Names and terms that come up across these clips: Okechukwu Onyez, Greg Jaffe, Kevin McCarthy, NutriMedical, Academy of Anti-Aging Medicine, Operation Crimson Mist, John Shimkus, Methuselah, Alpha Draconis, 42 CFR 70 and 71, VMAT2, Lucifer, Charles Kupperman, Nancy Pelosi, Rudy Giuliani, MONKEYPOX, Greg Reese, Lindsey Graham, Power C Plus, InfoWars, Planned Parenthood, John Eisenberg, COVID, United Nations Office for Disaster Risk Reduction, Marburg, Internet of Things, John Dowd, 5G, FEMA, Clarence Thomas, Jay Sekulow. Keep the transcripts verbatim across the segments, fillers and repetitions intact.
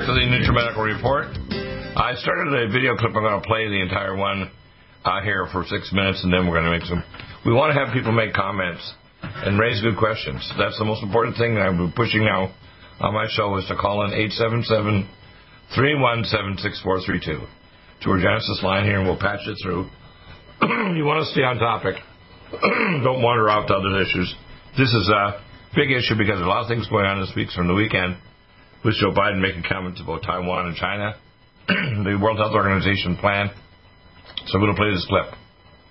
To the NutriMedical Report. I started a video clip. I'm going to play the entire one out here for six minutes, and then we're going to make some... We want to have people make comments and raise good questions. That's the most important thing that I'm pushing now on my show, is to call in eight seven seven, three one seven, six four three two to our Genesis line here, and we'll patch it through. You want to stay on topic. Don't wander off to other issues. This is a big issue because there's a lot of things going on this week from the weekend, with Joe Biden making comments about Taiwan and China, the World Health Organization plan. So I'm going to play this clip.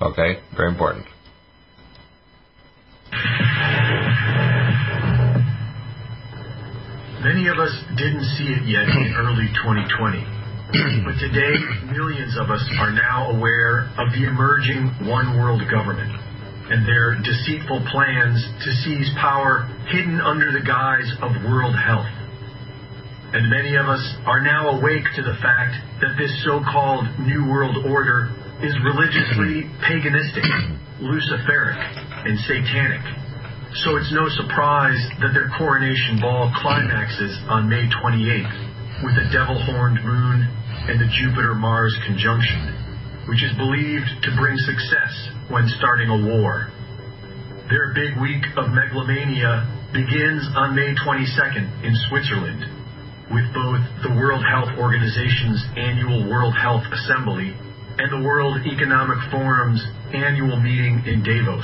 Okay? Very important. Many of us didn't see it yet in early twenty twenty, but today millions of us are now aware of the emerging one world government and their deceitful plans to seize power hidden under the guise of world health. And many of us are now awake to the fact that this so-called New World Order is religiously paganistic, luciferic, and satanic. So it's no surprise that their coronation ball climaxes on May twenty-eighth with the devil-horned moon and the Jupiter-Mars conjunction, which is believed to bring success when starting a war. Their big week of megalomania begins on May twenty-second in Switzerland, with both the World Health Organization's annual World Health Assembly and the World Economic Forum's annual meeting in Davos.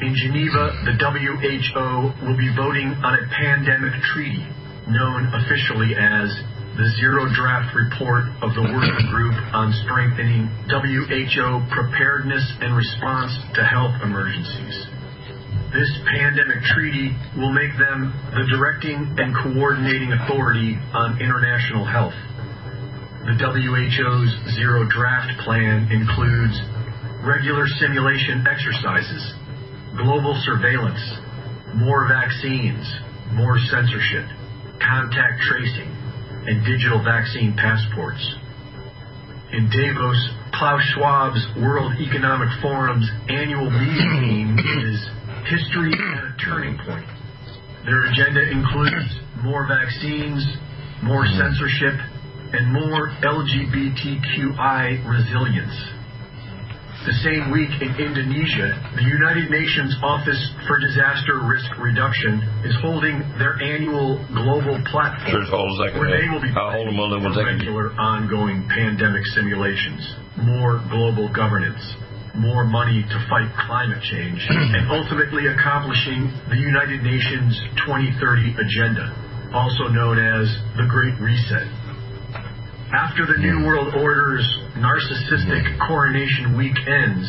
In Geneva, the W H O will be voting on a pandemic treaty known officially as the Zero Draft Report of the Working Group on Strengthening W H O Preparedness and Response to Health Emergencies. This pandemic treaty will make them the directing and coordinating authority on international health. The W H O's Zero Draft Plan includes regular simulation exercises, global surveillance, more vaccines, more censorship, contact tracing, and digital vaccine passports. In Davos, Klaus Schwab's World Economic Forum's annual meeting theme is History and a Turning Point. Their agenda includes more vaccines, more censorship, and more L G B T Q I resilience. The same week in Indonesia, the United Nations Office for Disaster Risk Reduction is holding their annual global platform where they will be planning for regular ongoing pandemic simulations, more global governance, more money to fight climate change, and ultimately accomplishing the United Nations twenty thirty Agenda, also known as the Great Reset. After the New World Order's narcissistic coronation week ends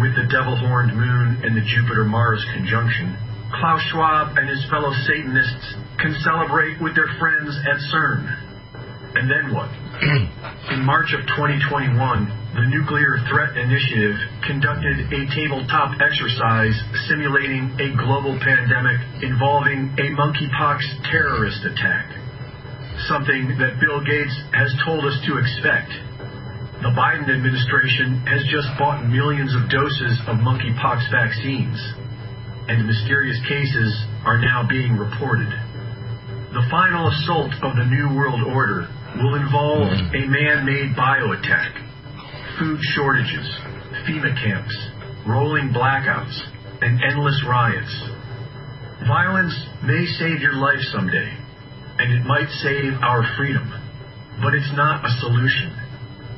with the devil-horned moon and the Jupiter-Mars conjunction, Klaus Schwab and his fellow Satanists can celebrate with their friends at CERN. And then what? In March of twenty twenty-one, the Nuclear Threat Initiative conducted a tabletop exercise simulating a global pandemic involving a monkeypox terrorist attack, something that Bill Gates has told us to expect. The Biden administration has just bought millions of doses of monkeypox vaccines, and mysterious cases are now being reported. The final assault of the New World Order will involve a man-made bio-attack, food shortages, FEMA camps, rolling blackouts, and endless riots. Violence may save your life someday, and it might save our freedom, but it's not a solution.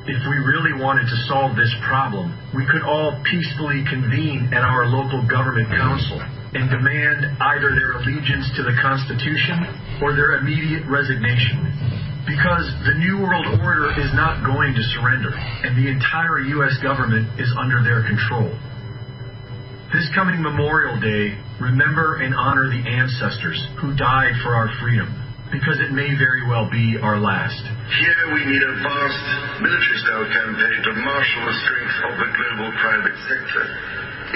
If we really wanted to solve this problem, we could all peacefully convene at our local government council and demand either their allegiance to the Constitution or their immediate resignation. Because the New World Order is not going to surrender, and the entire U S government is under their control. This coming Memorial Day, Remember and honor the ancestors who died for our freedom, because it may very well be our last. Here we need a vast military-style campaign to marshal the strength of the global private sector.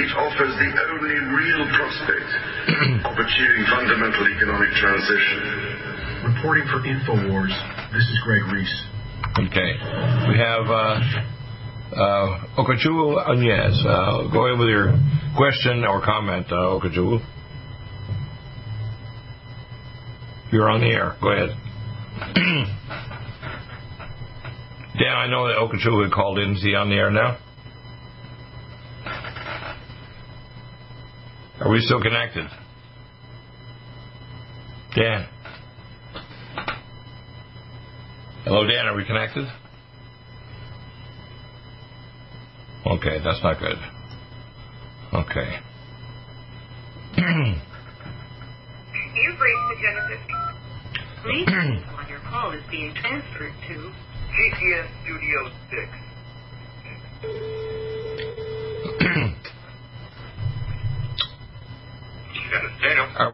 It offers the only real prospect of achieving fundamental economic transition. Reporting for InfoWars, this is Greg Reese. Okay. We have uh, uh, Okechukwu Onyez. Uh, go ahead with your question or comment, uh, Okechukwu. You're on the air. Go ahead. Dan, I know that Okechukwu called in. Is he on the air now? Are we still connected? Dan? Hello, Dan, are we connected? Okay, that's not good. Okay. You've reached the Genesis. Please tell when your call is being transferred to G T S Studio six. Hello?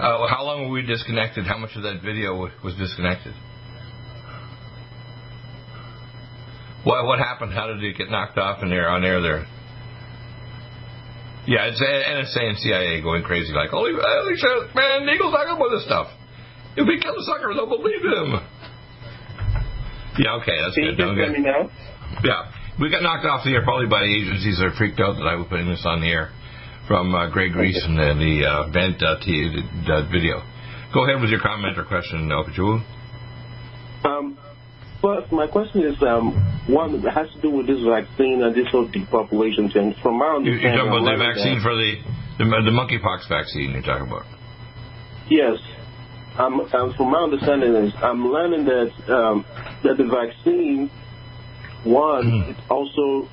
Uh, how long were we disconnected? How much of that video was disconnected? Well, what happened? How did it get knocked off in there, on air there? Yeah, it's N S A and C I A going crazy like, holy man, Deagle's talking about this stuff. If we kill the suckers, I'll believe him. Yeah, okay, that's See, good. Doing good. Me now? Yeah, we got knocked off the air probably by the agencies that are freaked out that I was putting this on the air from uh, Greg Reese and the, the uh, vent uh, t- the video. Go ahead with your comment or question, Okechukwu. Um, well, my question is um, one that has to do with this vaccine and this whole depopulation thing. From my understanding, you're talking about the vaccine that. for the, the the monkeypox vaccine. You're talking about. Yes. I'm, I'm, from my understanding, is I'm learning that um, that the vaccine, one, mm-hmm. it also,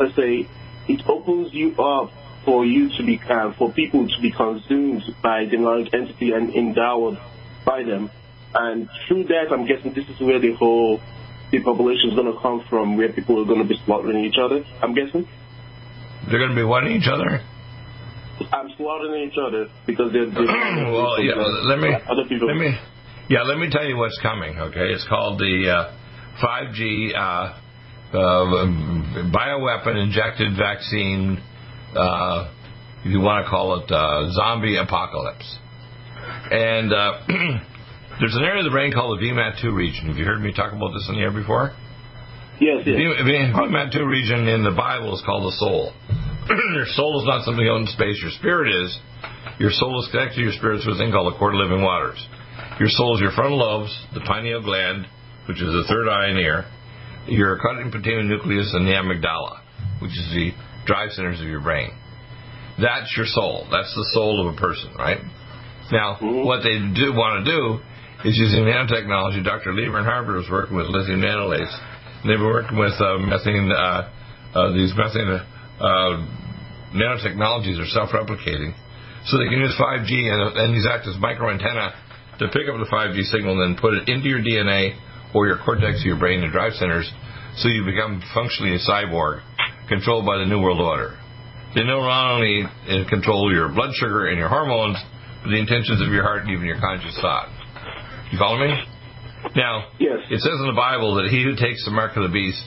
let's say, it opens you up for you to be uh, for people to be consumed by the demonic entity and endowed by them, and through that, I'm guessing this is where the whole depopulation is going to come from, where people are going to be slaughtering each other. I'm guessing they're going to be wanting each other. I'm slaughtering each other because they're. they're well, yeah. Let me. Other people. Let me. Yeah, let me tell you what's coming. Okay, it's called the uh, five G uh, uh, bioweapon injected vaccine. Uh, if you want to call it uh, zombie apocalypse, and uh, there's an area of the brain called the V MAT two region. Have you heard me talk about this on the air before? Yes. yes. The V MAT two region in the Bible is called the soul. Your soul is not something out in space. Your spirit is. Your soul is connected to your spirit through a thing called the cord of living waters. Your soul is your frontal lobes, the pineal gland, which is the third eye and ear, your conjunctiva nucleus, and the amygdala, which is the drive centers of your brain. That's your soul. That's the soul of a person, right? Now, what they do want to do is using nanotechnology. Doctor Lieber in Harvard was working with lithium nanolace. They've been working with uh, methane, uh, uh, these methane. Uh, Uh, nanotechnologies are self-replicating, so they can use five G and, and these act as microantenna to pick up the five G signal and then put it into your D N A or your cortex of your brain and drive centers, so you become functionally a cyborg controlled by the New World Order. They not only control your blood sugar and your hormones, but the intentions of your heart and even your conscious thought. You follow me? Now, yes. It says in the Bible that he who takes the mark of the beast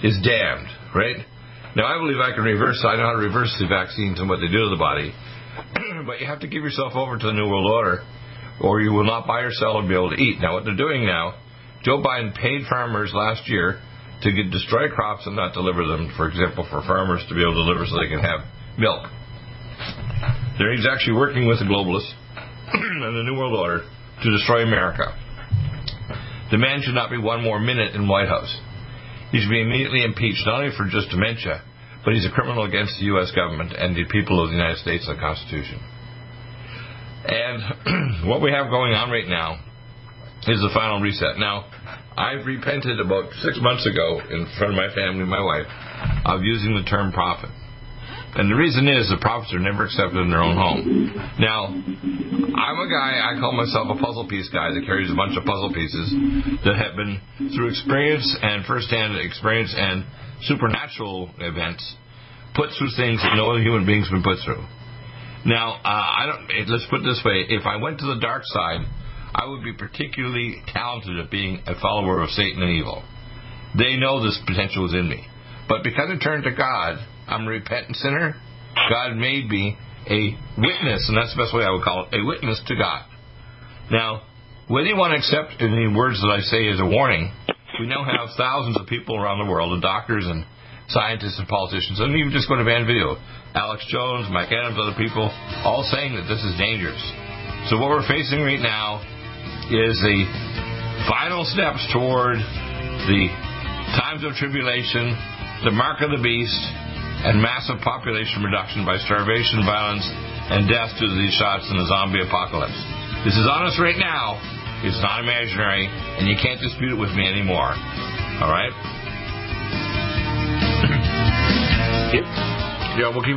is damned, right? Now, I believe I can reverse, I know how to reverse the vaccines and what they do to the body, but you have to give yourself over to the New World Order, or you will not buy or sell and be able to eat. Now, what they're doing now, Joe Biden paid farmers last year to get, destroy crops and not deliver them, for example, for farmers to be able to deliver so they can have milk. They're actually working with the globalists and the New World Order to destroy America. The man should not be one more minute in White House. He should be immediately impeached, not only for just dementia, but he's a criminal against the U S government and the people of the United States and the Constitution. And what we have going on right now is the final reset. Now, I've repented about six months ago in front of my family and my wife of using the term prophet. And the reason is the prophets are never accepted in their own home. Now, I'm a guy, I call myself a puzzle piece guy that carries a bunch of puzzle pieces that have been through experience and firsthand experience and supernatural events put through things that no other human being's been put through. Now, uh, I don't. Let's put it this way. If I went to the dark side, I would be particularly talented at being a follower of Satan and evil. They know this potential is in me. But because I turned to God, I'm a repentant sinner. God made me a witness, and that's the best way I would call it, a witness to God. Now, whether you want to accept any words that I say as a warning, we now have thousands of people around the world, and doctors and scientists and politicians, and even just go to Van Video, Alex Jones, Mike Adams, other people, all saying that this is dangerous. So what we're facing right now is the final steps toward the times of tribulation, the mark of the beast, and massive population reduction by starvation, violence, and death due to these shots in the zombie apocalypse. This is on us right now. It's not imaginary, and you can't dispute it with me anymore. All right? Yep. Yeah, we'll keep...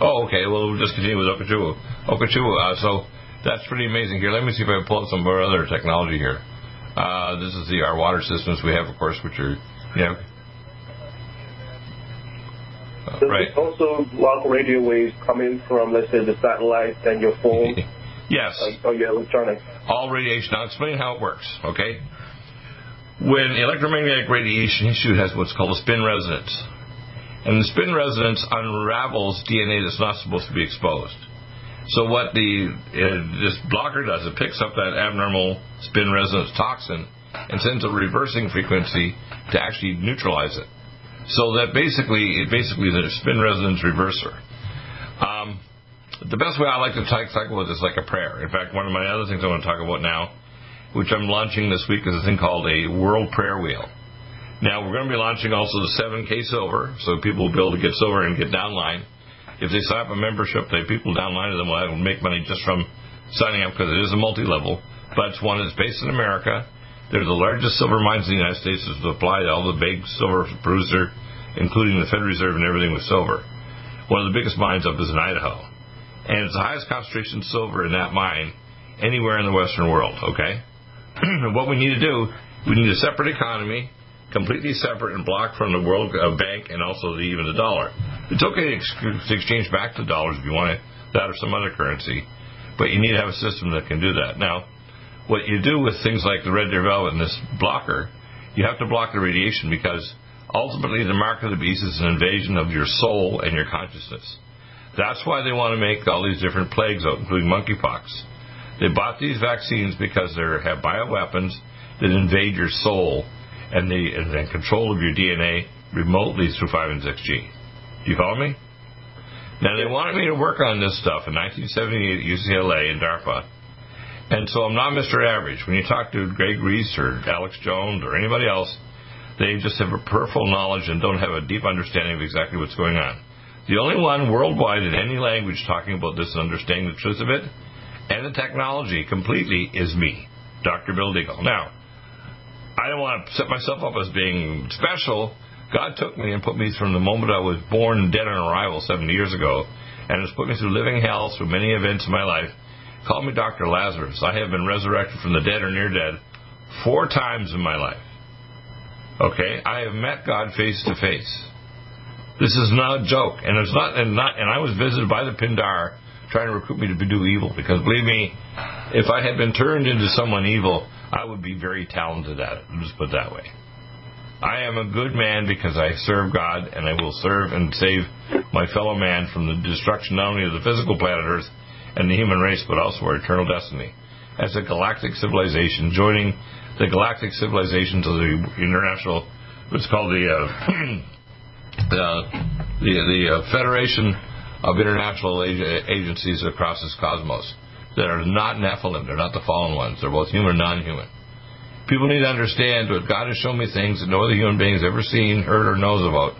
Okay, well, we'll just continue with Okachu. Okachu, uh, so that's pretty amazing here. Let me see if I can pull up some more other technology here. Uh, this is the our water systems we have, of course, which are, yeah. Uh, Does right. Also, local radio waves coming from, let's say, the satellites and your phone. Yes. Or, or your electronics. All radiation. Now, I'll explain how it works. Okay. When electromagnetic radiation issue has what's called a spin resonance, and the spin resonance unravels D N A that's not supposed to be exposed. So what the uh, this blocker does, it picks up that abnormal spin resonance toxin and sends a reversing frequency to actually neutralize it. So that basically, it basically is a spin resonance reverser. Um, the best way I like to tackle it is like a prayer. In fact, one of my other things I want to talk about now, which I'm launching this week, is a thing called a World Prayer Wheel. Now, we're going to be launching also the seven K Silver, so people will be able to get silver and get downline. If they sign up a membership, the people downline to them will make money just from signing up, because it is a multi-level. But it's one that's based in America. They're the largest silver mines in the United States that supply all the big silver producer, including the Federal Reserve and everything with silver. One of the biggest mines up is in Idaho. And it's the highest concentration of silver in that mine anywhere in the Western world, okay? What we need to do, we need a separate economy, completely separate and blocked from the World Bank and also the, even the dollar. It's okay to exchange back to dollars if you want it, that or some other currency, but you need to have a system that can do that. Now, what you do with things like the Red Deer Velvet and this blocker, you have to block the radiation, because ultimately the mark of the beast is an invasion of your soul and your consciousness. That's why they want to make all these different plagues out, including monkeypox. They bought these vaccines because they have bioweapons that invade your soul and the and the control of your D N A remotely through five and six G. Do you follow me? Now, they wanted me to work on this stuff in nineteen seventy-eight at U C L A and DARPA. And so I'm not Mister Average. When you talk to Greg Reese or Alex Jones or anybody else, they just have a peripheral knowledge and don't have a deep understanding of exactly what's going on. The only one worldwide in any language talking about this and understanding the truth of it and the technology completely is me, Doctor Bill Deagle. Now, I don't want to set myself up as being special. God took me and put me from the moment I was born dead on arrival seventy years ago and has put me through living hell through many events in my life. Call me Doctor Lazarus. I have been resurrected from the dead or near dead four times in my life. Okay? I have met God face to face. This is not a joke. And it's not, and not, and I was visited by the Pindar trying to recruit me to do evil, because believe me, if I had been turned into someone evil, I would be very talented at it. Let's put it that way. I am a good man because I serve God, and I will serve and save my fellow man from the destruction not only of the physical planet Earth and the human race, but also our eternal destiny as a galactic civilization, joining the galactic civilizations of the international, what's called the uh, the the, the uh, Federation of International Agencies across this cosmos that are not Nephilim. They're not the fallen ones. They're both human and non-human. People need to understand that God has shown me things that no other human being has ever seen, heard, or knows about,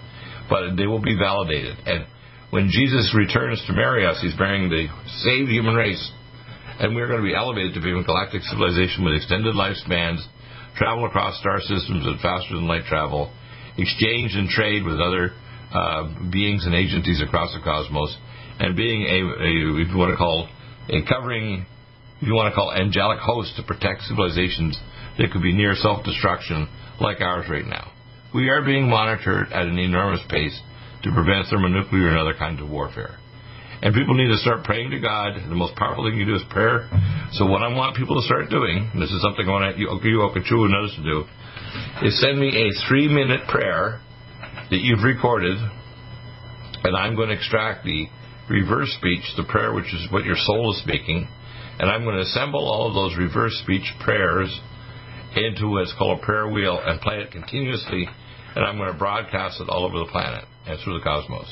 but they will be validated. And when Jesus returns to marry us, he's marrying the saved human race. And we're going to be elevated to be a galactic civilization with extended lifespans, travel across star systems at faster than light travel, exchange and trade with other uh, beings and agencies across the cosmos, and being a, a, if you want to call, a covering, if you want to call, angelic host to protect civilizations that could be near self-destruction like ours right now. We are being monitored at an enormous pace to prevent thermonuclear and other kinds of warfare. And people need to start praying to God. The most powerful thing you do is prayer. So what I want people to start doing, and this is something I want you, Okachu, and others to do, is send me a three-minute prayer that you've recorded, and I'm going to extract the reverse speech, the prayer which is what your soul is speaking, and I'm going to assemble all of those reverse speech prayers into what's called a prayer wheel and play it continuously, and I'm going to broadcast it all over the planet and through the cosmos.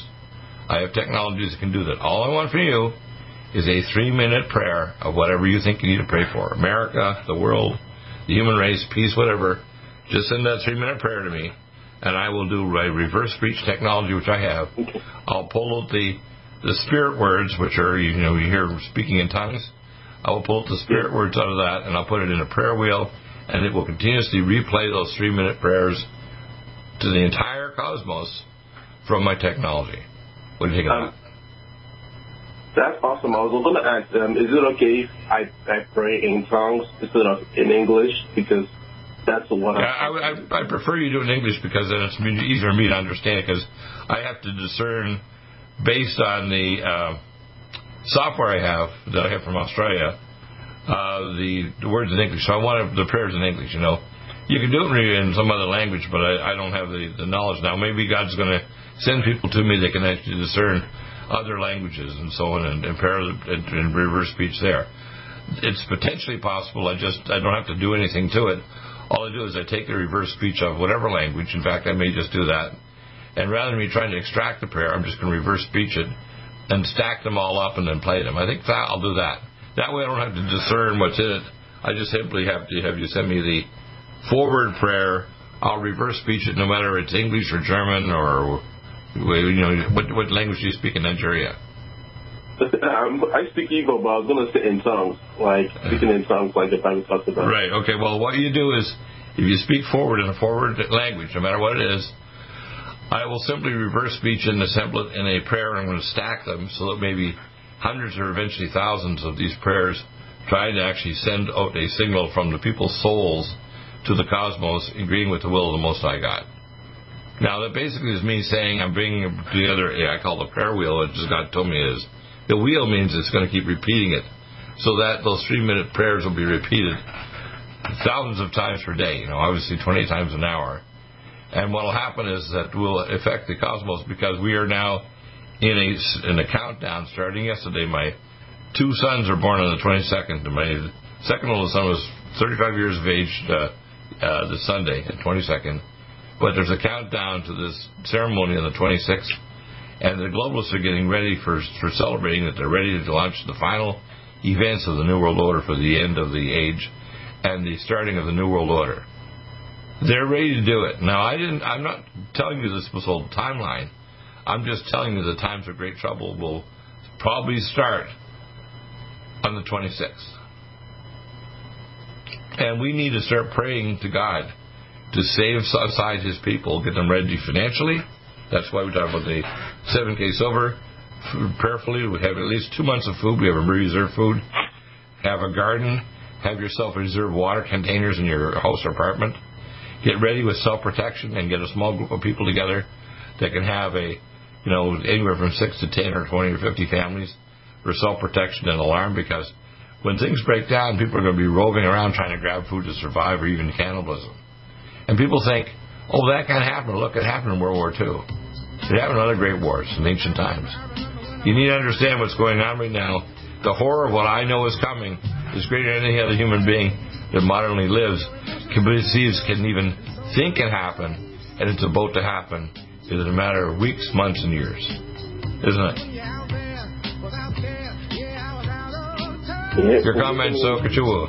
I have technologies that can do that. All I want from you is a three-minute prayer of whatever you think you need to pray for. America, the world, the human race, peace, whatever. Just send that three-minute prayer to me, and I will do my reverse speech technology, which I have. I'll pull out the, the spirit words, which are, you know, you hear speaking in tongues. I will pull out the spirit words out of that, and I'll put it in a prayer wheel, and it will continuously replay those three-minute prayers to the entire cosmos from my technology. What do you think um, of that? That's awesome. I was going to ask, um, is it okay if I, I pray in tongues instead of in English? Because That's the one. I, I, I prefer you do it in English because then it's easier for me to understand, because I have to discern based on the uh, software I have that I have from Australia, uh, the, the words in English. So I want the prayers in English, you know. You can do it in some other language, but I, I don't have the, the knowledge now. Maybe God's going to send people to me that can actually discern other languages and so on, and, and, parallel, and, and reverse speech there. It's potentially possible. I just I don't have to do anything to it. All I do is I take the reverse speech of whatever language. In fact, I may just do that. And rather than me trying to extract the prayer, I'm just going to reverse speech it and stack them all up and then play them. I think that I'll do that. That way I don't have to discern what's in it. I just simply have to have you send me the forward prayer. I'll reverse speech it no matter it's English or German or, you know, what, what language do you speak in Nigeria? Um, I speak Igbo, but I was going to sit in tongues, like speaking in tongues, like the Bible talks about. Right. Okay. Well, what you do is, if you speak forward in a forward language, no matter what it is, I will simply reverse speech and assemble it in a prayer, and I'm going to stack them so that maybe hundreds or eventually thousands of these prayers, trying to actually send out a signal from the people's souls to the cosmos, agreeing with the will of the Most High God. Now, that basically is me saying I'm bringing together. Yeah, I call it a prayer wheel, as God told me it is. The wheel means it's going to keep repeating it, so that those three-minute prayers will be repeated thousands of times per day, you know, obviously twenty times an hour. And what will happen is that will affect the cosmos, because we are now in a, in a countdown starting yesterday. My two sons are born on the twenty-second. My second oldest son was thirty-five years of age uh, uh, this Sunday, the twenty-second. But there's a countdown to this ceremony on the twenty-sixth. And the globalists are getting ready for, for celebrating that they're ready to launch the final events of the New World Order for the end of the age and the starting of the New World Order. They're ready to do it. Now, I didn't, I'm not telling you this whole timeline. I'm just telling you the times of great trouble will probably start on the twenty-sixth. And we need to start praying to God to save aside his people, get them ready financially. That's why we talk about the seven K silver. Prayerfully, we have at least two months of food. We have a reserve food. Have a garden. Have yourself reserve water containers in your house or apartment. Get ready with self-protection and get a small group of people together that can have a, you know, anywhere from six to ten or twenty or fifty families for self-protection and alarm, because when things break down, people are going to be roving around trying to grab food to survive, or even cannibalism. And people think, oh, that can happen. Look, it happened in World War Two. It happened in other great wars in ancient times. You need to understand what's going on right now. The horror of what I know is coming is greater than any other human being that modernly lives, can perceive, can even think can happen, and it's about to happen. It's a matter of weeks, months, and years, isn't it? Your comment, so Kachua.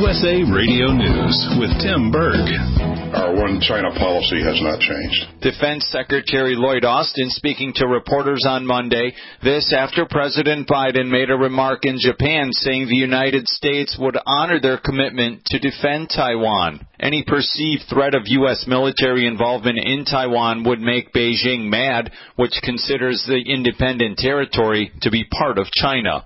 U S A Radio News with Tim Berg. Our one China policy has not changed. Defense Secretary Lloyd Austin speaking to reporters on Monday. This after President Biden made a remark in Japan saying the United States would honor their commitment to defend Taiwan. Any perceived threat of U S military involvement in Taiwan would make Beijing mad, which considers the independent territory to be part of China.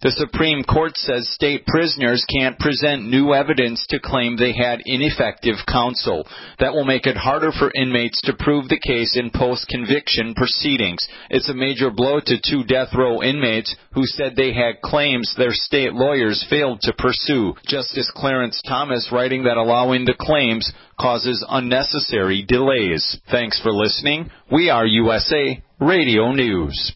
The Supreme Court says state prisoners can't present new evidence to claim they had ineffective counsel. That will make it harder for inmates to prove the case in post-conviction proceedings. It's a major blow to two death row inmates who said they had claims their state lawyers failed to pursue. Justice Clarence Thomas writing that allowing the claims causes unnecessary delays. Thanks for listening. We are U S A Radio News.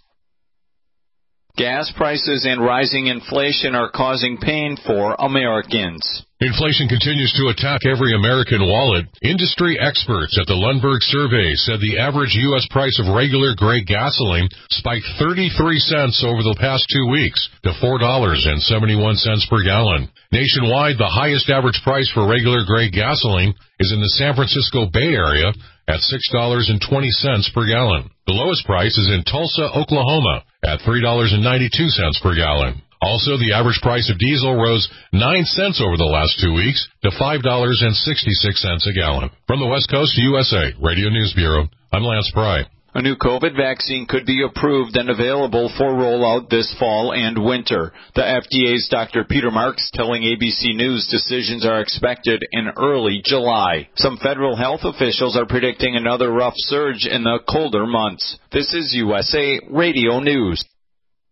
Gas prices and rising inflation are causing pain for Americans. Inflation continues to attack every American wallet. Industry experts at the Lundberg survey said the average U S price of regular gray gasoline spiked thirty-three cents over the past two weeks to four dollars and seventy-one cents per gallon. Nationwide, the highest average price for regular gray gasoline is in the San Francisco Bay Area at six dollars and twenty cents per gallon. The lowest price is in Tulsa, Oklahoma at three dollars and ninety-two cents per gallon. Also, the average price of diesel rose nine cents over the last two weeks to five dollars and sixty-six cents a gallon. From the West Coast to U S A Radio News Bureau, I'm Lance Pry. A new COVID vaccine could be approved and available for rollout this fall and winter. The F D A's Doctor Peter Marks telling A B C News decisions are expected in early July. Some federal health officials are predicting another rough surge in the colder months. This is U S A Radio News.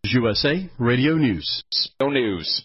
U S A Radio News. News.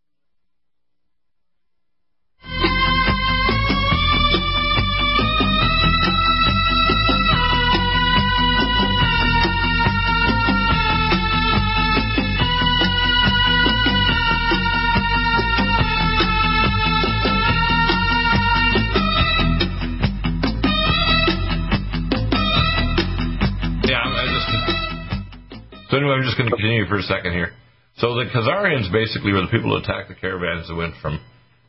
So anyway, I'm just going to continue for a second here. So the Khazarians basically were the people who attacked the caravans that went from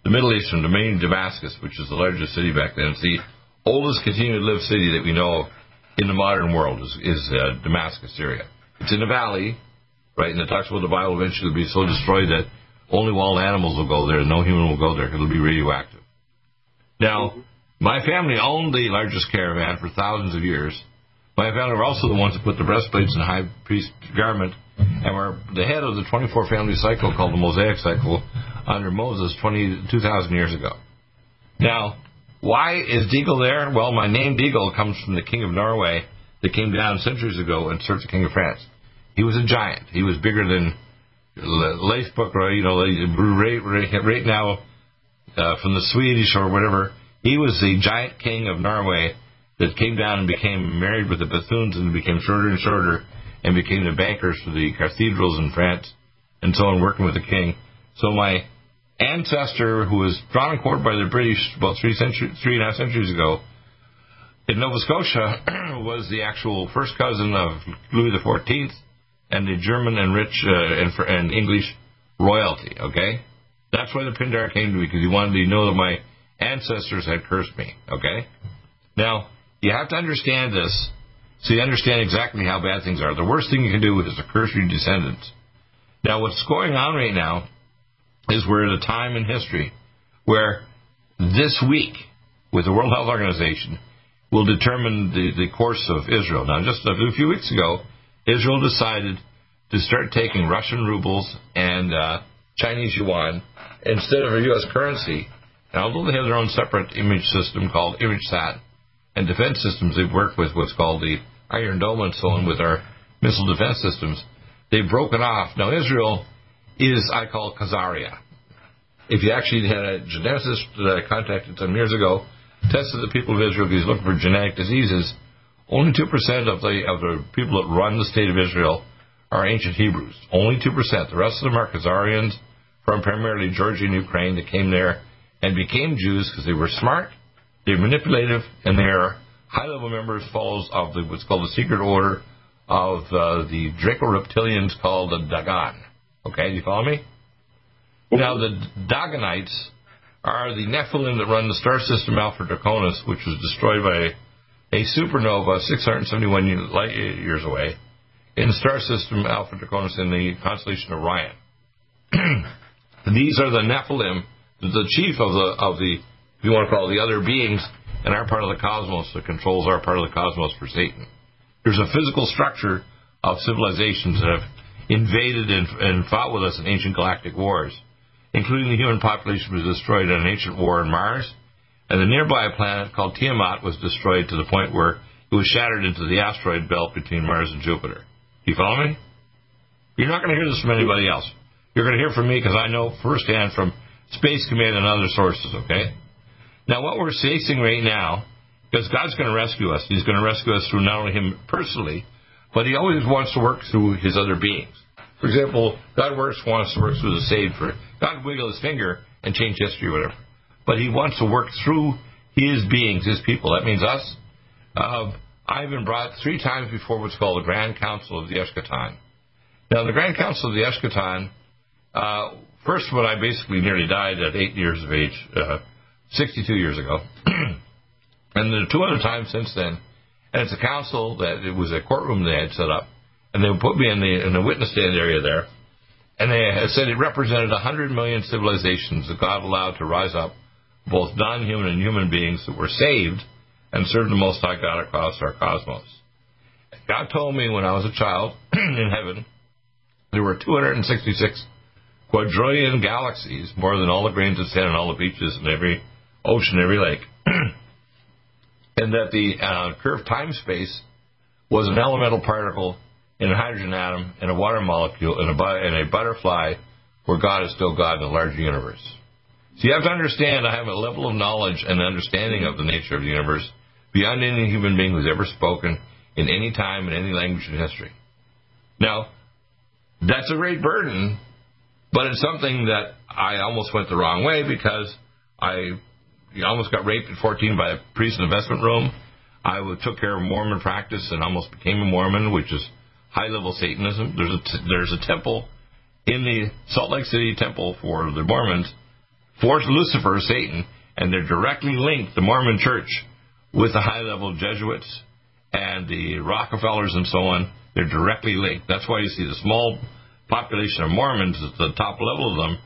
the Middle East, from the main Damascus, which was the largest city back then. It's the oldest continued lived city that we know of in the modern world is, is uh, Damascus, Syria. It's in the valley, right? And it talks about the Bible eventually will be so destroyed that only wild animals will go there. No human will go there. It'll be radioactive. Now, my family owned the largest caravan for thousands of years. My family were also the ones that put the breastplates in the high priest garment and were the head of the twenty-four family cycle called the Mosaic cycle under Moses twenty-two thousand years ago. Now, why is Deagle there? Well, my name Deagle comes from the king of Norway that came down centuries ago and served the king of France. He was a giant. He was bigger than Leifbuk, you know, right, right, right now uh, from the Swedish or whatever. He was the giant king of Norway that came down and became married with the Bethunes and became shorter and shorter and became the bankers for the cathedrals in France and so on, working with the king. So my ancestor, who was drawn in court by the British about three, century, three and a half centuries ago in Nova Scotia, was the actual first cousin of Louis the fourteenth and the German and rich uh, and, and English royalty, okay? That's why the Pindar came to me, because he wanted to know that my ancestors had cursed me, okay? Now, you have to understand this so you understand exactly how bad things are. The worst thing you can do is to curse your descendants. Now, what's going on right now is we're at a time in history where this week, with the World Health Organization, will determine the, the course of Israel. Now, just a few weeks ago, Israel decided to start taking Russian rubles and uh, Chinese yuan instead of a U S currency. Now, although they have their own separate image system called ImageSat, and defense systems, they've worked with what's called the Iron Dome and so on with our missile defense systems. They've broken off. Now, Israel is, I call Khazaria. If you actually had a geneticist that I contacted some years ago, tested the people of Israel because he's looking for genetic diseases, only two percent of the of the people that run the state of Israel are ancient Hebrews. Only two percent. The rest of them are Khazarians from primarily Georgia and Ukraine that came there and became Jews because they were smart, they're manipulative, and they are high-level members, followers of the, what's called the secret order of uh, the Draco-reptilians called the Dagon. Okay, do you follow me? Now, the Dagonites are the Nephilim that run the star system Alpha Draconis, which was destroyed by a supernova six hundred seventy-one light years away in the star system Alpha Draconis in the constellation Orion. These are the Nephilim, the chief of the, of the, if you want to call it, the other beings in our part of the cosmos that controls our part of the cosmos for Satan. There's a physical structure of civilizations that have invaded and, and fought with us in ancient galactic wars, including the human population was destroyed in an ancient war on Mars, and the nearby planet called Tiamat was destroyed to the point where it was shattered into the asteroid belt between Mars and Jupiter. Do you follow me? You're not going to hear this from anybody else. You're going to hear from me because I know firsthand from Space Command and other sources, okay? Now, what we're facing right now, because God's going to rescue us. He's going to rescue us through not only him personally, but he always wants to work through his other beings. For example, God works, wants to work through the saved. For God wiggle his finger and change history or whatever. But he wants to work through his beings, his people. That means us. Uh, I've been brought three times before what's called the Grand Council of the Eschaton. Now, the Grand Council of the Eschaton, uh, first when I basically nearly died at eight years of age, uh, sixty-two years ago, and the two other times since then, and it's a council that it was a courtroom they had set up. And they would put me in the in the witness stand area there. And they said it represented one hundred million civilizations that God allowed to rise up, both non-human and human beings that were saved and served the Most High God across our cosmos. God told me when I was a child in heaven, there were two hundred sixty-six quadrillion galaxies, more than all the grains of sand and all the beaches and every ocean, every lake. And that the uh, curved time space was an elemental particle in a hydrogen atom, in a water molecule, in a, in a butterfly, where God is still God in a larger universe. So you have to understand I have a level of knowledge and understanding of the nature of the universe beyond any human being who's ever spoken in any time, in any language in history. Now, that's a great burden, but it's something that I almost went the wrong way because I almost got raped at fourteen by a priest in an investment room. I took care of Mormon practice and almost became a Mormon, which is high-level Satanism. There's a, t- there's a temple in the Salt Lake City temple for the Mormons, for Lucifer, Satan, and they're directly linked, the Mormon church, with the high-level Jesuits and the Rockefellers and so on. They're directly linked. That's why you see the small population of Mormons at the top level of them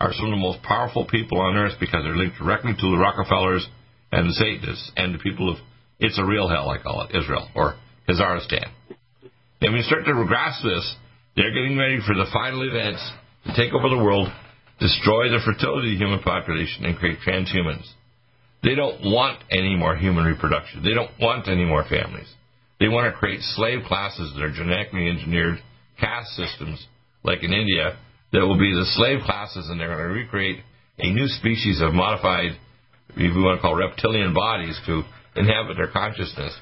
are some of the most powerful people on earth because they're linked directly to the Rockefellers and the Satanists and the people of, it's a real hell, I call it, Israel, or Kazaristan. And when you start to grasp this, they're getting ready for the final events to take over the world, destroy the fertility of the human population, and create transhumans. They don't want any more human reproduction. They don't want any more families. They want to create slave classes that are genetically engineered caste systems, like in India, that will be the slave classes, and they're going to recreate a new species of modified, if you want to call reptilian bodies, to inhabit their consciousness,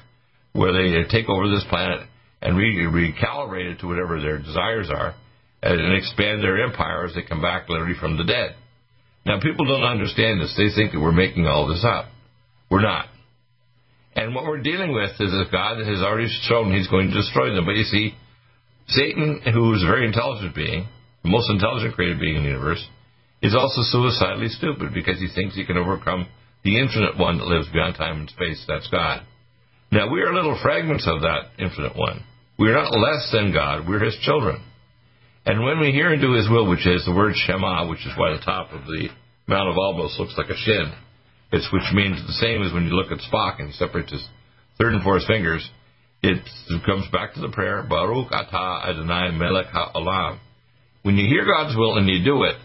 where they take over this planet and re- recalibrate it to whatever their desires are, and, and expand their empire as they come back literally from the dead. Now, people don't understand this. They think that we're making all this up. We're not. And what we're dealing with is that God has already shown he's going to destroy them. But you see, Satan, who is a very intelligent being, the most intelligent created being in the universe, is also suicidally stupid because he thinks he can overcome the infinite one that lives beyond time and space. That's God. Now, we are little fragments of that infinite one. We are not less than God. We're his children. And when we hear and do his will, which is the word Shema, which is why the top of the Mount of Olmos looks like a shin, it's which means the same as when you look at Spock and he separates his third and fourth fingers, it comes back to the prayer, Baruch Atah Adonai Melech HaOlam. When you hear God's will and you do it,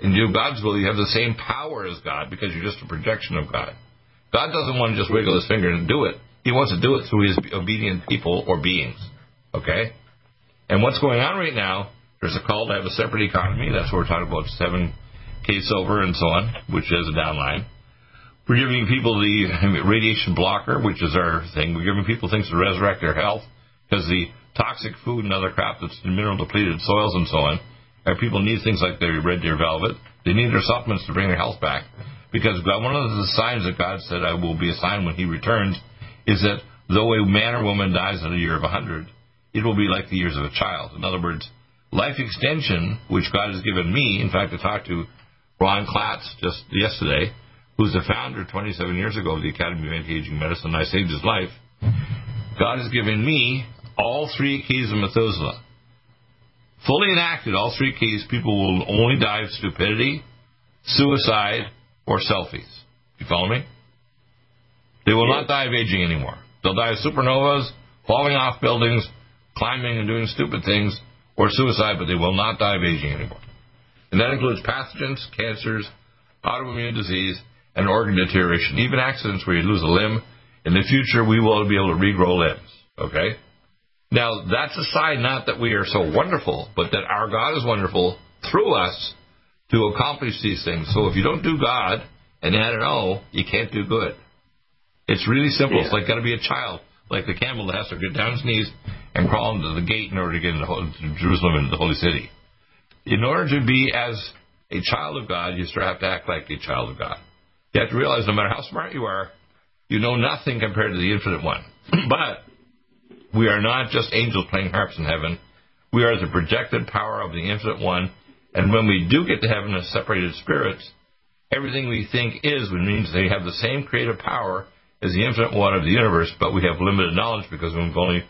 and you do God's will, you have the same power as God because you're just a projection of God. God doesn't want to just wiggle his finger and do it. He wants to do it through his obedient people or beings. Okay? And what's going on right now, there's a call to have a separate economy. That's what we're talking about, seven K-silver and so on, which has a downline. We're giving people the radiation blocker, which is our thing. We're giving people things to resurrect their health, because the toxic food and other crap that's in mineral-depleted soils and so on, our people need things like their Red Deer Velvet. They need their supplements to bring their health back, because one of the signs that God said I will be a sign when he returns is that though a man or woman dies in a year of a hundred, it will be like the years of a child. In other words, life extension, which God has given me, in fact, I talked to Ron Klatz just yesterday, who's the founder twenty-seven years ago of the Academy of Anti-Aging Medicine, I saved his life. God has given me all three keys of Methuselah. Fully enacted, all three keys, people will only die of stupidity, suicide, or selfies. You follow me? They will not die of aging anymore. They'll die of supernovas, falling off buildings, climbing and doing stupid things, or suicide, but they will not die of aging anymore. And that includes pathogens, cancers, autoimmune disease, and organ deterioration, even accidents where you lose a limb. In the future, we will be able to regrow limbs, okay? Now, that's a sign not that we are so wonderful, but that our God is wonderful through us to accomplish these things. So if you don't do God and add an O, you can't do good. It's really simple. Yeah. It's like got to be a child, like the camel that has to get down his knees and crawl into the gate in order to get into Jerusalem and the holy city. In order to be as a child of God, you still have to act like a child of God. You have to realize no matter how smart you are, you know nothing compared to the infinite one. But we are not just angels playing harps in heaven. We are the projected power of the infinite one. And when we do get to heaven as separated spirits, everything we think is, which means they have the same creative power as the infinite one of the universe, but we have limited knowledge because we've only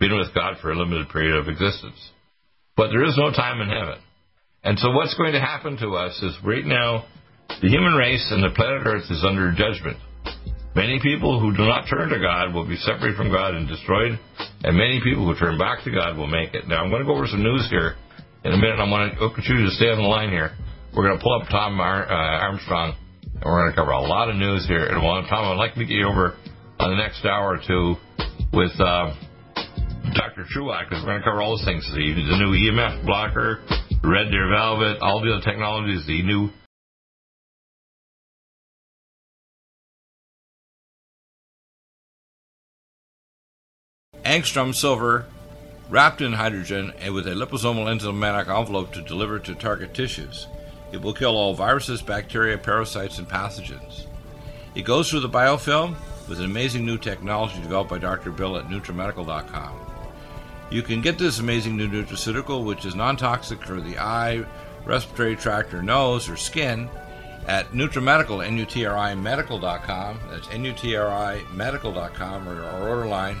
been with God for a limited period of existence. But there is no time in heaven. And so what's going to happen to us is right now, the human race and the planet Earth is under judgment. Many people who do not turn to God will be separated from God and destroyed, and many people who turn back to God will make it. Now, I'm going to go over some news here in a minute. I want to encourage you to stay on the line here. We're going to pull up Tom Ar- uh, Armstrong, and we're going to cover a lot of news here. And while, Tom, I'd like to get you over on the next hour or two with uh, Doctor Truax, because we're going to cover all those things. The, the new E M F blocker, Red Deer Velvet, all the other technologies, the new angstrom silver wrapped in hydrogen and with a liposomal enzymatic envelope to deliver to target tissues. It will kill all viruses, bacteria, parasites, and pathogens. It goes through the biofilm with an amazing new technology developed by Doctor Bill at NutriMedical dot com. You can get this amazing new nutraceutical, which is non-toxic for the eye, respiratory tract, or nose, or skin, at NutriMedical, N U T R I Medical dot com. That's N U T R I Medical dot com, or our order line, eight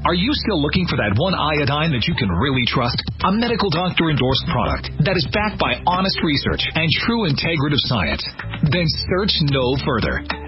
Are you still looking for that one iodine that you can really trust? A medical doctor-endorsed product that is backed by honest research and true integrative science? Then search no further.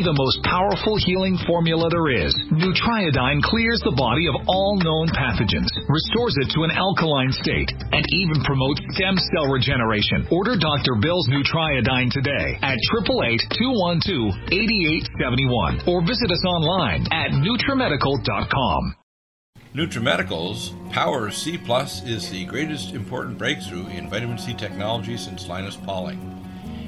the most powerful healing formula there is. Nutriodine clears the body of all known pathogens, restores it to an alkaline state, and even promotes stem cell regeneration. Order Doctor Bill's Nutriodine today at eight eight eight, two one two, eight eight seven one or visit us online at NutriMedical dot com. NutriMedical's Power C Plus is the greatest important breakthrough in vitamin C technology since Linus Pauling.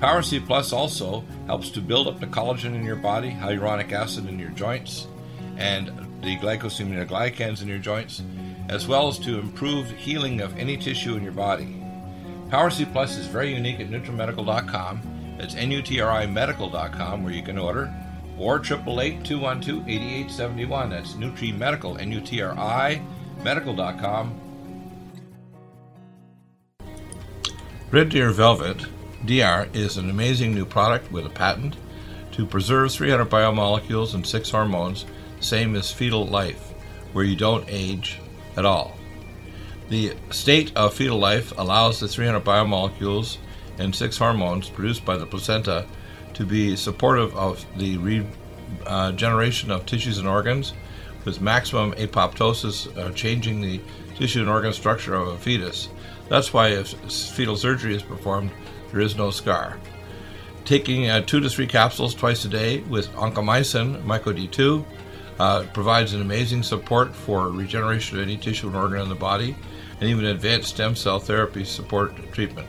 Power C Plus also helps to build up the collagen in your body, hyaluronic acid in your joints, and the glycosaminoglycans in your joints, as well as to improve healing of any tissue in your body. Power C Plus is very unique at NutriMedical dot com. That's N U T R I Medical dot com where you can order, or eight eight eight, two one two, eight eight seven one. That's NutriMedical, N U T R I Medical dot com. Red Deer Velvet D R is an amazing new product with a patent to preserve three hundred biomolecules and six hormones, same as fetal life, where you don't age at all. The state of fetal life allows the three hundred biomolecules and six hormones produced by the placenta to be supportive of the regeneration uh, of tissues and organs, with maximum apoptosis uh, changing the tissue and organ structure of a fetus. That's why if fetal surgery is performed, there is no scar. Taking uh, two to three capsules twice a day with oncomycin, myco D two, uh, provides an amazing support for regeneration of any tissue and organ in the body, and even advanced stem cell therapy support treatment.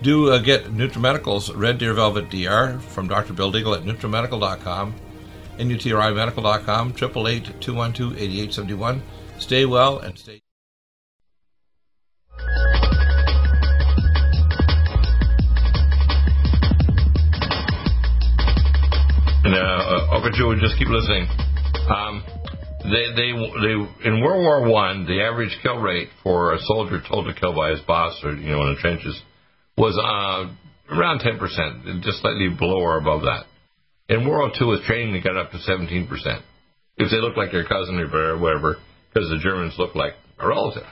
Do uh, get NutriMedical's Red Deer Velvet D R from Doctor Bill Deagle at NutriMedical dot com, N U T R I Medical dot com, eight eight eight, two one two, eight eight seven one. Stay well and stay... But you would just keep listening. Um, they, they, they, in World War One, the average kill rate for a soldier told to kill by his boss, or you know, in the trenches, was uh, around ten percent, just slightly below or above that. In World War Two, with training, they got up to seventeen percent. If they looked like their cousin or whatever, because the Germans looked like a relative.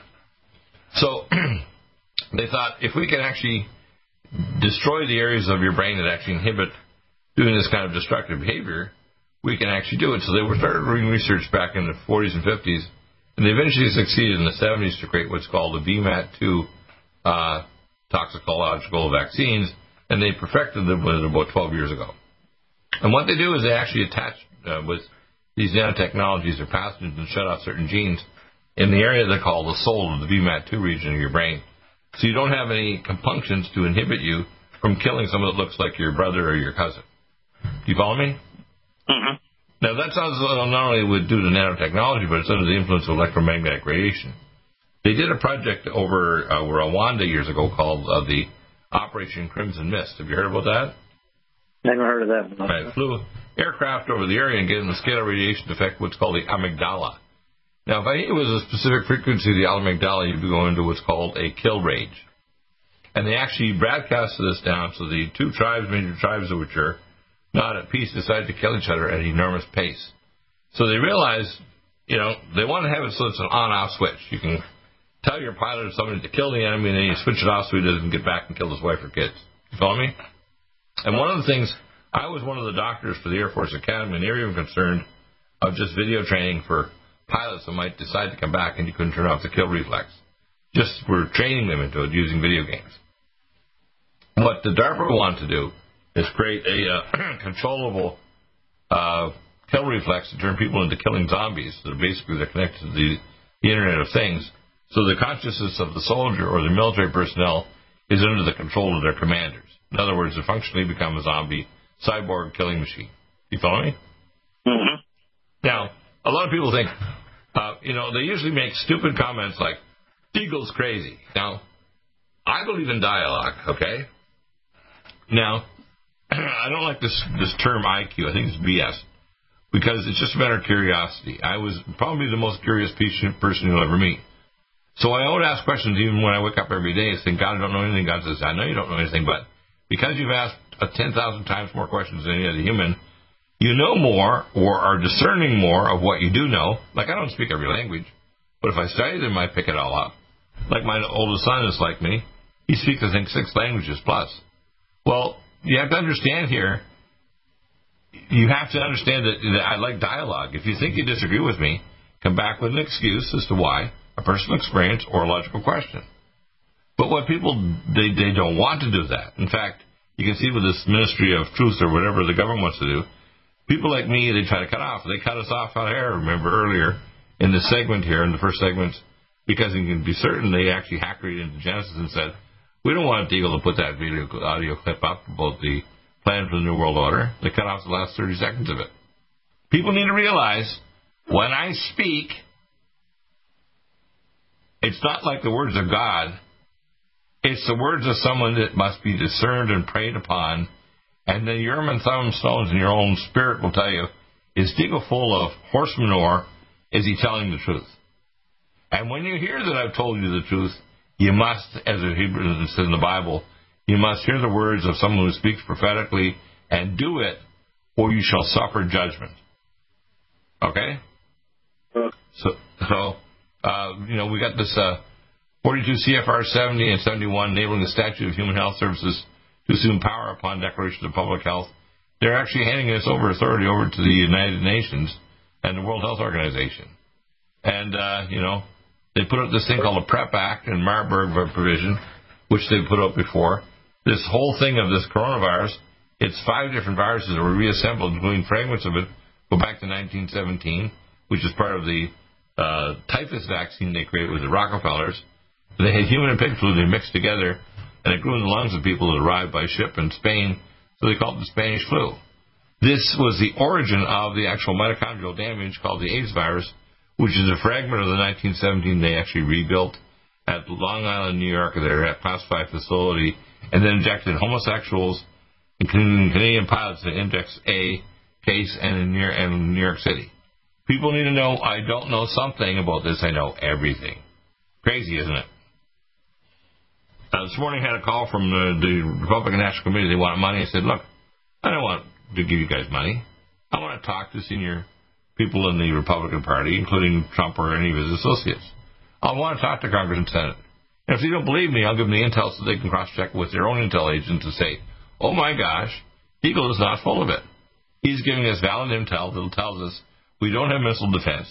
So they thought, if we can actually destroy the areas of your brain that actually inhibit doing this kind of destructive behavior, we can actually do it. So they were started doing research back in the forties and fifties, and they eventually succeeded in the seventies to create what's called the V M A T two uh, toxicological vaccines, and they perfected them about twelve years ago. And what they do is they actually attach uh, with these nanotechnologies or pathogens and shut off certain genes in the area they call the soul of the V M A T two region of your brain. So you don't have any compunctions to inhibit you from killing someone that looks like your brother or your cousin. Do you follow me? Mm-hmm. Now, that sounds not only would do to nanotechnology, but it's under the influence of electromagnetic radiation. They did a project over uh, Rwanda years ago called uh, the Operation Crimson Mist. Have you heard about that? Never heard of that. All right. Flew aircraft over the area and gave them a scalar radiation effect, what's called the amygdala. Now, if I hit it with a specific frequency of the amygdala, you'd be going into what's called a kill rage. And they actually broadcasted this down, so the two tribes, major tribes of which are not at peace, decide to kill each other at an enormous pace. So they realize, you know, they want to have it so it's an on-off switch. You can tell your pilot or somebody to kill the enemy, and then you switch it off so he doesn't get back and kill his wife or kids. You follow me? And one of the things, I was one of the doctors for the Air Force Academy, and they were even concerned of just video training for pilots who might decide to come back and you couldn't turn off the kill reflex. Just we're training them into it using video games. What the DARPA want to do is create a uh, controllable uh, kill reflex to turn people into killing zombies. So basically, they're connected to the, the Internet of Things. So the consciousness of the soldier or the military personnel is under the control of their commanders. In other words, they functionally become a zombie, cyborg killing machine. You follow me? Mm-hmm. Now, a lot of people think, uh, you know, they usually make stupid comments like, Deagle's crazy. Now, I believe in dialogue, okay? Now, I don't like this this term I Q. I think it's B S because it's just a matter of curiosity. I was probably the most curious person you'll ever meet. So I always ask questions even when I wake up every day and think, God, I don't know anything. God says, I know you don't know anything, but because you've asked ten thousand times more questions than any other human, you know more or are discerning more of what you do know. Like, I don't speak every language, but if I study them, I pick it all up. Like my oldest son is like me. He speaks, I think, six languages plus. Well, you have to understand here, you have to understand that, that I like dialogue. If you think you disagree with me, come back with an excuse as to why, a personal experience or a logical question. But what people, they, they don't want to do that. In fact, you can see with this Ministry of Truth or whatever the government wants to do, people like me, they try to cut off. They cut us off on air, remember, earlier, in this segment here, in the first segment, because you can be certain they actually hacked it into Genesis and said, we don't want Deagle to put that video audio clip up about the plan for the New World Order. They cut off the last thirty seconds of it. People need to realize, when I speak, it's not like the words of God. It's the words of someone that must be discerned and preyed upon. And the Urim and Thummim stones in your own spirit will tell you, is Deagle full of horse manure? Is he telling the truth? And when you hear that I've told you the truth, you must, as a Hebrew is in the Bible, you must hear the words of someone who speaks prophetically and do it, or you shall suffer judgment. Okay? So, so uh, you know, we got this uh, forty-two C F R seventy and seventy-one, enabling the statute of human health services to assume power upon declaration of public health. They're actually handing this over authority over to the United Nations and the World Health Organization. And, uh, you know, they put up this thing called the PrEP Act and Marburg provision, which they put up before. This whole thing of this coronavirus, it's five different viruses that were reassembled, including fragments of it, go back to nineteen seventeen, which is part of the uh, typhus vaccine they created with the Rockefellers. They had human and pig flu, they mixed together, and it grew in the lungs of people that arrived by ship in Spain, so they called it the Spanish flu. This was the origin of the actual mitochondrial damage called the AIDS virus, which is a fragment of the nineteen seventeen they actually rebuilt at Long Island, New York, their classified facility, and then injected homosexuals, including Canadian pilots, in Index A case and in, New York, and in New York City. People need to know, I don't know something about this, I know everything. Crazy, isn't it? Uh, this morning I had a call from the, the Republican National Committee. They wanted money. I said, look, I don't want to give you guys money. I want to talk to senior people in the Republican Party, including Trump or any of his associates. I want to talk to Congress and Senate. And if they don't believe me, I'll give them the intel so they can cross-check with their own intel agents to say, oh my gosh, Deagle is not full of it. He's giving us valid intel that tells us we don't have missile defense.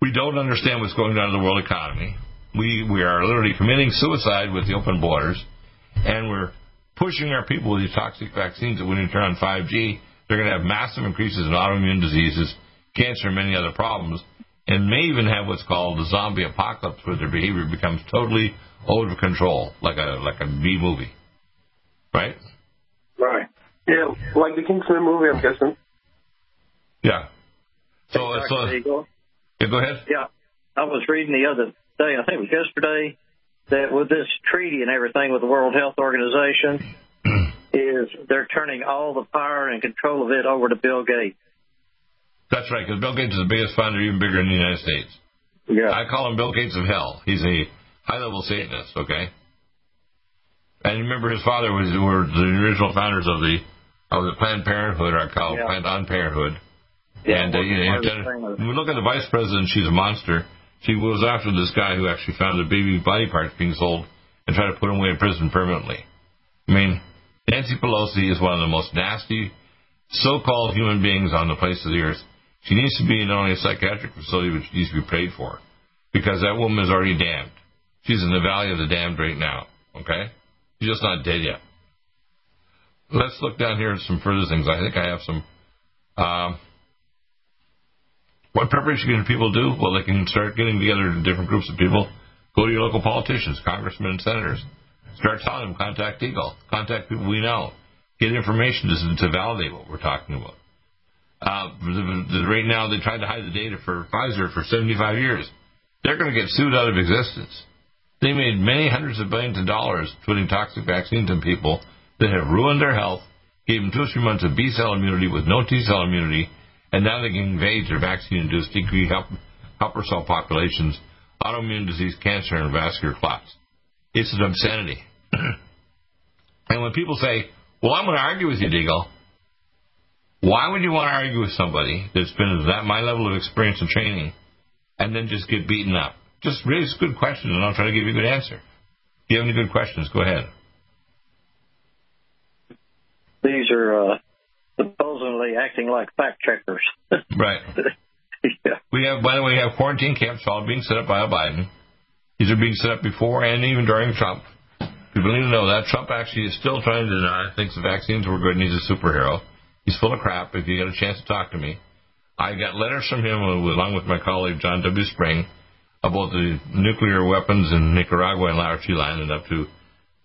We don't understand what's going on in the world economy. We we are literally committing suicide with the open borders, and we're pushing our people with these toxic vaccines that when you turn on five G, they're going to have massive increases in autoimmune diseases, cancer, and many other problems, and may even have what's called the zombie apocalypse, where their behavior becomes totally out of control, like a like a B movie, right? Right. Yeah, like the Kingsman movie, I'm guessing. Yeah. So, hey, so Deagle. Yeah, go ahead. Yeah, I was reading the other day, I think it was yesterday, that with this treaty and everything with the World Health Organization, is they're turning all the power and control of it over to Bill Gates. That's right, because Bill Gates is the biggest funder, even bigger in the United States. Yeah. I call him Bill Gates of hell. He's a high-level Satanist, okay? And remember, his father was were the original founders of the of the Planned Parenthood, or I call yeah. Planned Unparenthood. Yeah, and uh, you know, Jennifer, when we look at the vice president, she's a monster. She was after this guy who actually found the baby body parts being sold and tried to put him away in prison permanently. I mean, Nancy Pelosi is one of the most nasty so-called human beings on the face of the earth. She needs to be in not only a psychiatric facility, but she needs to be prayed for, because that woman is already damned. She's in the valley of the damned right now, okay? She's just not dead yet. Let's look down here at some further things. I think I have some. Um, what preparation can people do? Well, they can start getting together different groups of people. Go to your local politicians, congressmen and senators. Start telling them, contact Deagle. Contact people we know. Get information to, to validate what we're talking about. Uh, right now, they tried to hide the data for Pfizer for seventy-five years. They're going to get sued out of existence. They made many hundreds of billions of dollars putting toxic vaccines in people that have ruined their health, gave them two or three months of B-cell immunity with no T-cell immunity, and now they can invade their vaccine-induced helper cell populations, autoimmune disease, cancer, and vascular clots. It's an obscenity. And when people say, well, I'm going to argue with you, Deagle, why would you want to argue with somebody that's been at that my level of experience and training and then just get beaten up? Just raise a good question, and I'll try to give you a good answer. If you have any good questions, go ahead. These are uh, supposedly acting like fact-checkers. Right. Yeah. We have, by the way, we have quarantine camps all being set up by Biden. These are being set up before and even during Trump. People need to know that. Trump actually is still trying to deny, thinks the vaccines were good, and he's a superhero. He's full of crap. If you get a chance to talk to me, I got letters from him, along with my colleague John W. Spring, about the nuclear weapons in Nicaragua and Laos lining up to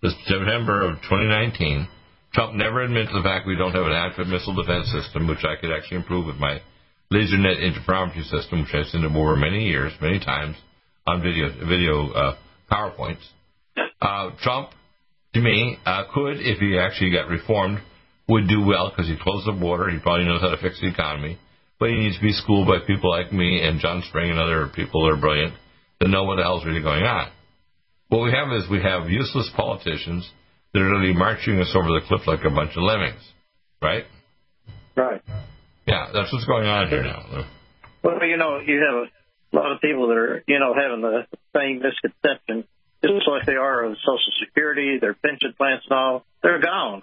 September of twenty nineteen. Trump never admitted to the fact we don't have an adequate missile defense system, which I could actually improve with my LaserNet interferometry system, which I've seen him over many years, many times, on video video uh, PowerPoints. Uh, Trump, to me, uh, could, if he actually got reformed, would do well because he closed the border. He probably knows how to fix the economy. But he needs to be schooled by people like me and John Spring and other people that are brilliant to know what the hell's really going on. What we have is we have useless politicians that are really marching us over the cliff like a bunch of lemmings, right? Right. Yeah, that's what's going on here now. Well, you know, you have a lot of people that are, you know, having the same misconception, just like they are of Social Security, their pension plans and all. They're gone.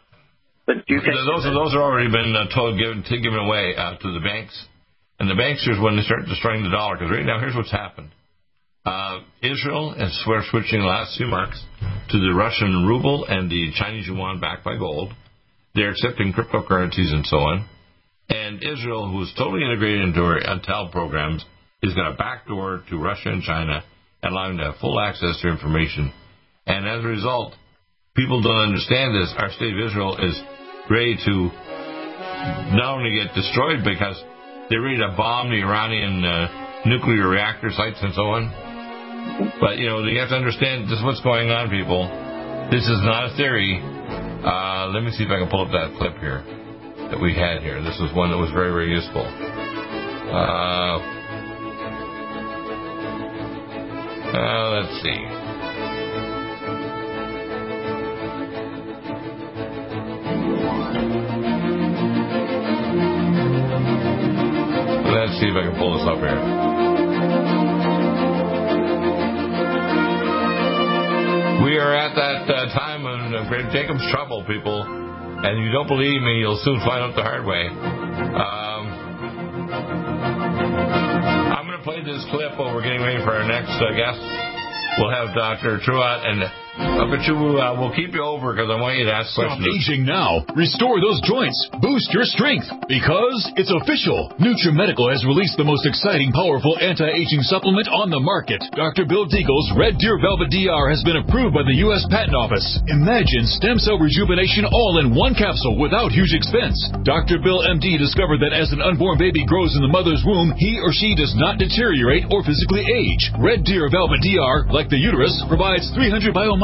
But you can't those, those are already been uh, told, given, given away uh, to the banks. And the banks are when they start destroying the dollar. Because right now, here's what's happened. Uh, Israel is swear switching the last few months to the Russian ruble and the Chinese yuan backed by gold. They're accepting cryptocurrencies and so on. And Israel, who is totally integrated into our intel programs, is going to backdoor to Russia and China, allowing them to have full access to information. And as a result, people don't understand this. Our state of Israel is ready to not only get destroyed because they're ready to bomb the Iranian uh, nuclear reactor sites and so on. But, you know, you have to understand just what's going on, people. This is not a theory. Uh, let me see if I can pull up that clip here that we had here. This is one that was very, very useful. Uh, uh, let's see. Let's see if I can pull this up here. We are at that uh, time of great Jacob's trouble, people. And if you don't believe me, you'll soon find out the hard way. Um, I'm going to play this clip while we're getting ready for our next uh, guest. We'll have Doctor Truatt, and uh, but you, uh, we'll keep you over because I want you to ask questions. Stop aging now. Restore those joints. Boost your strength. Because it's official. NutriMedical has released the most exciting, powerful anti-aging supplement on the market. Doctor Bill Deagle's Red Deer Velvet D R has been approved by the U S Patent Office. Imagine stem cell rejuvenation all in one capsule without huge expense. Doctor Bill M D discovered that as an unborn baby grows in the mother's womb, he or she does not deteriorate or physically age. Red Deer Velvet D R, like the uterus, provides three hundred biomolecules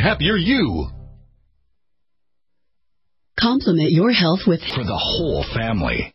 happier you. Complement your health with... For the whole family.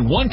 One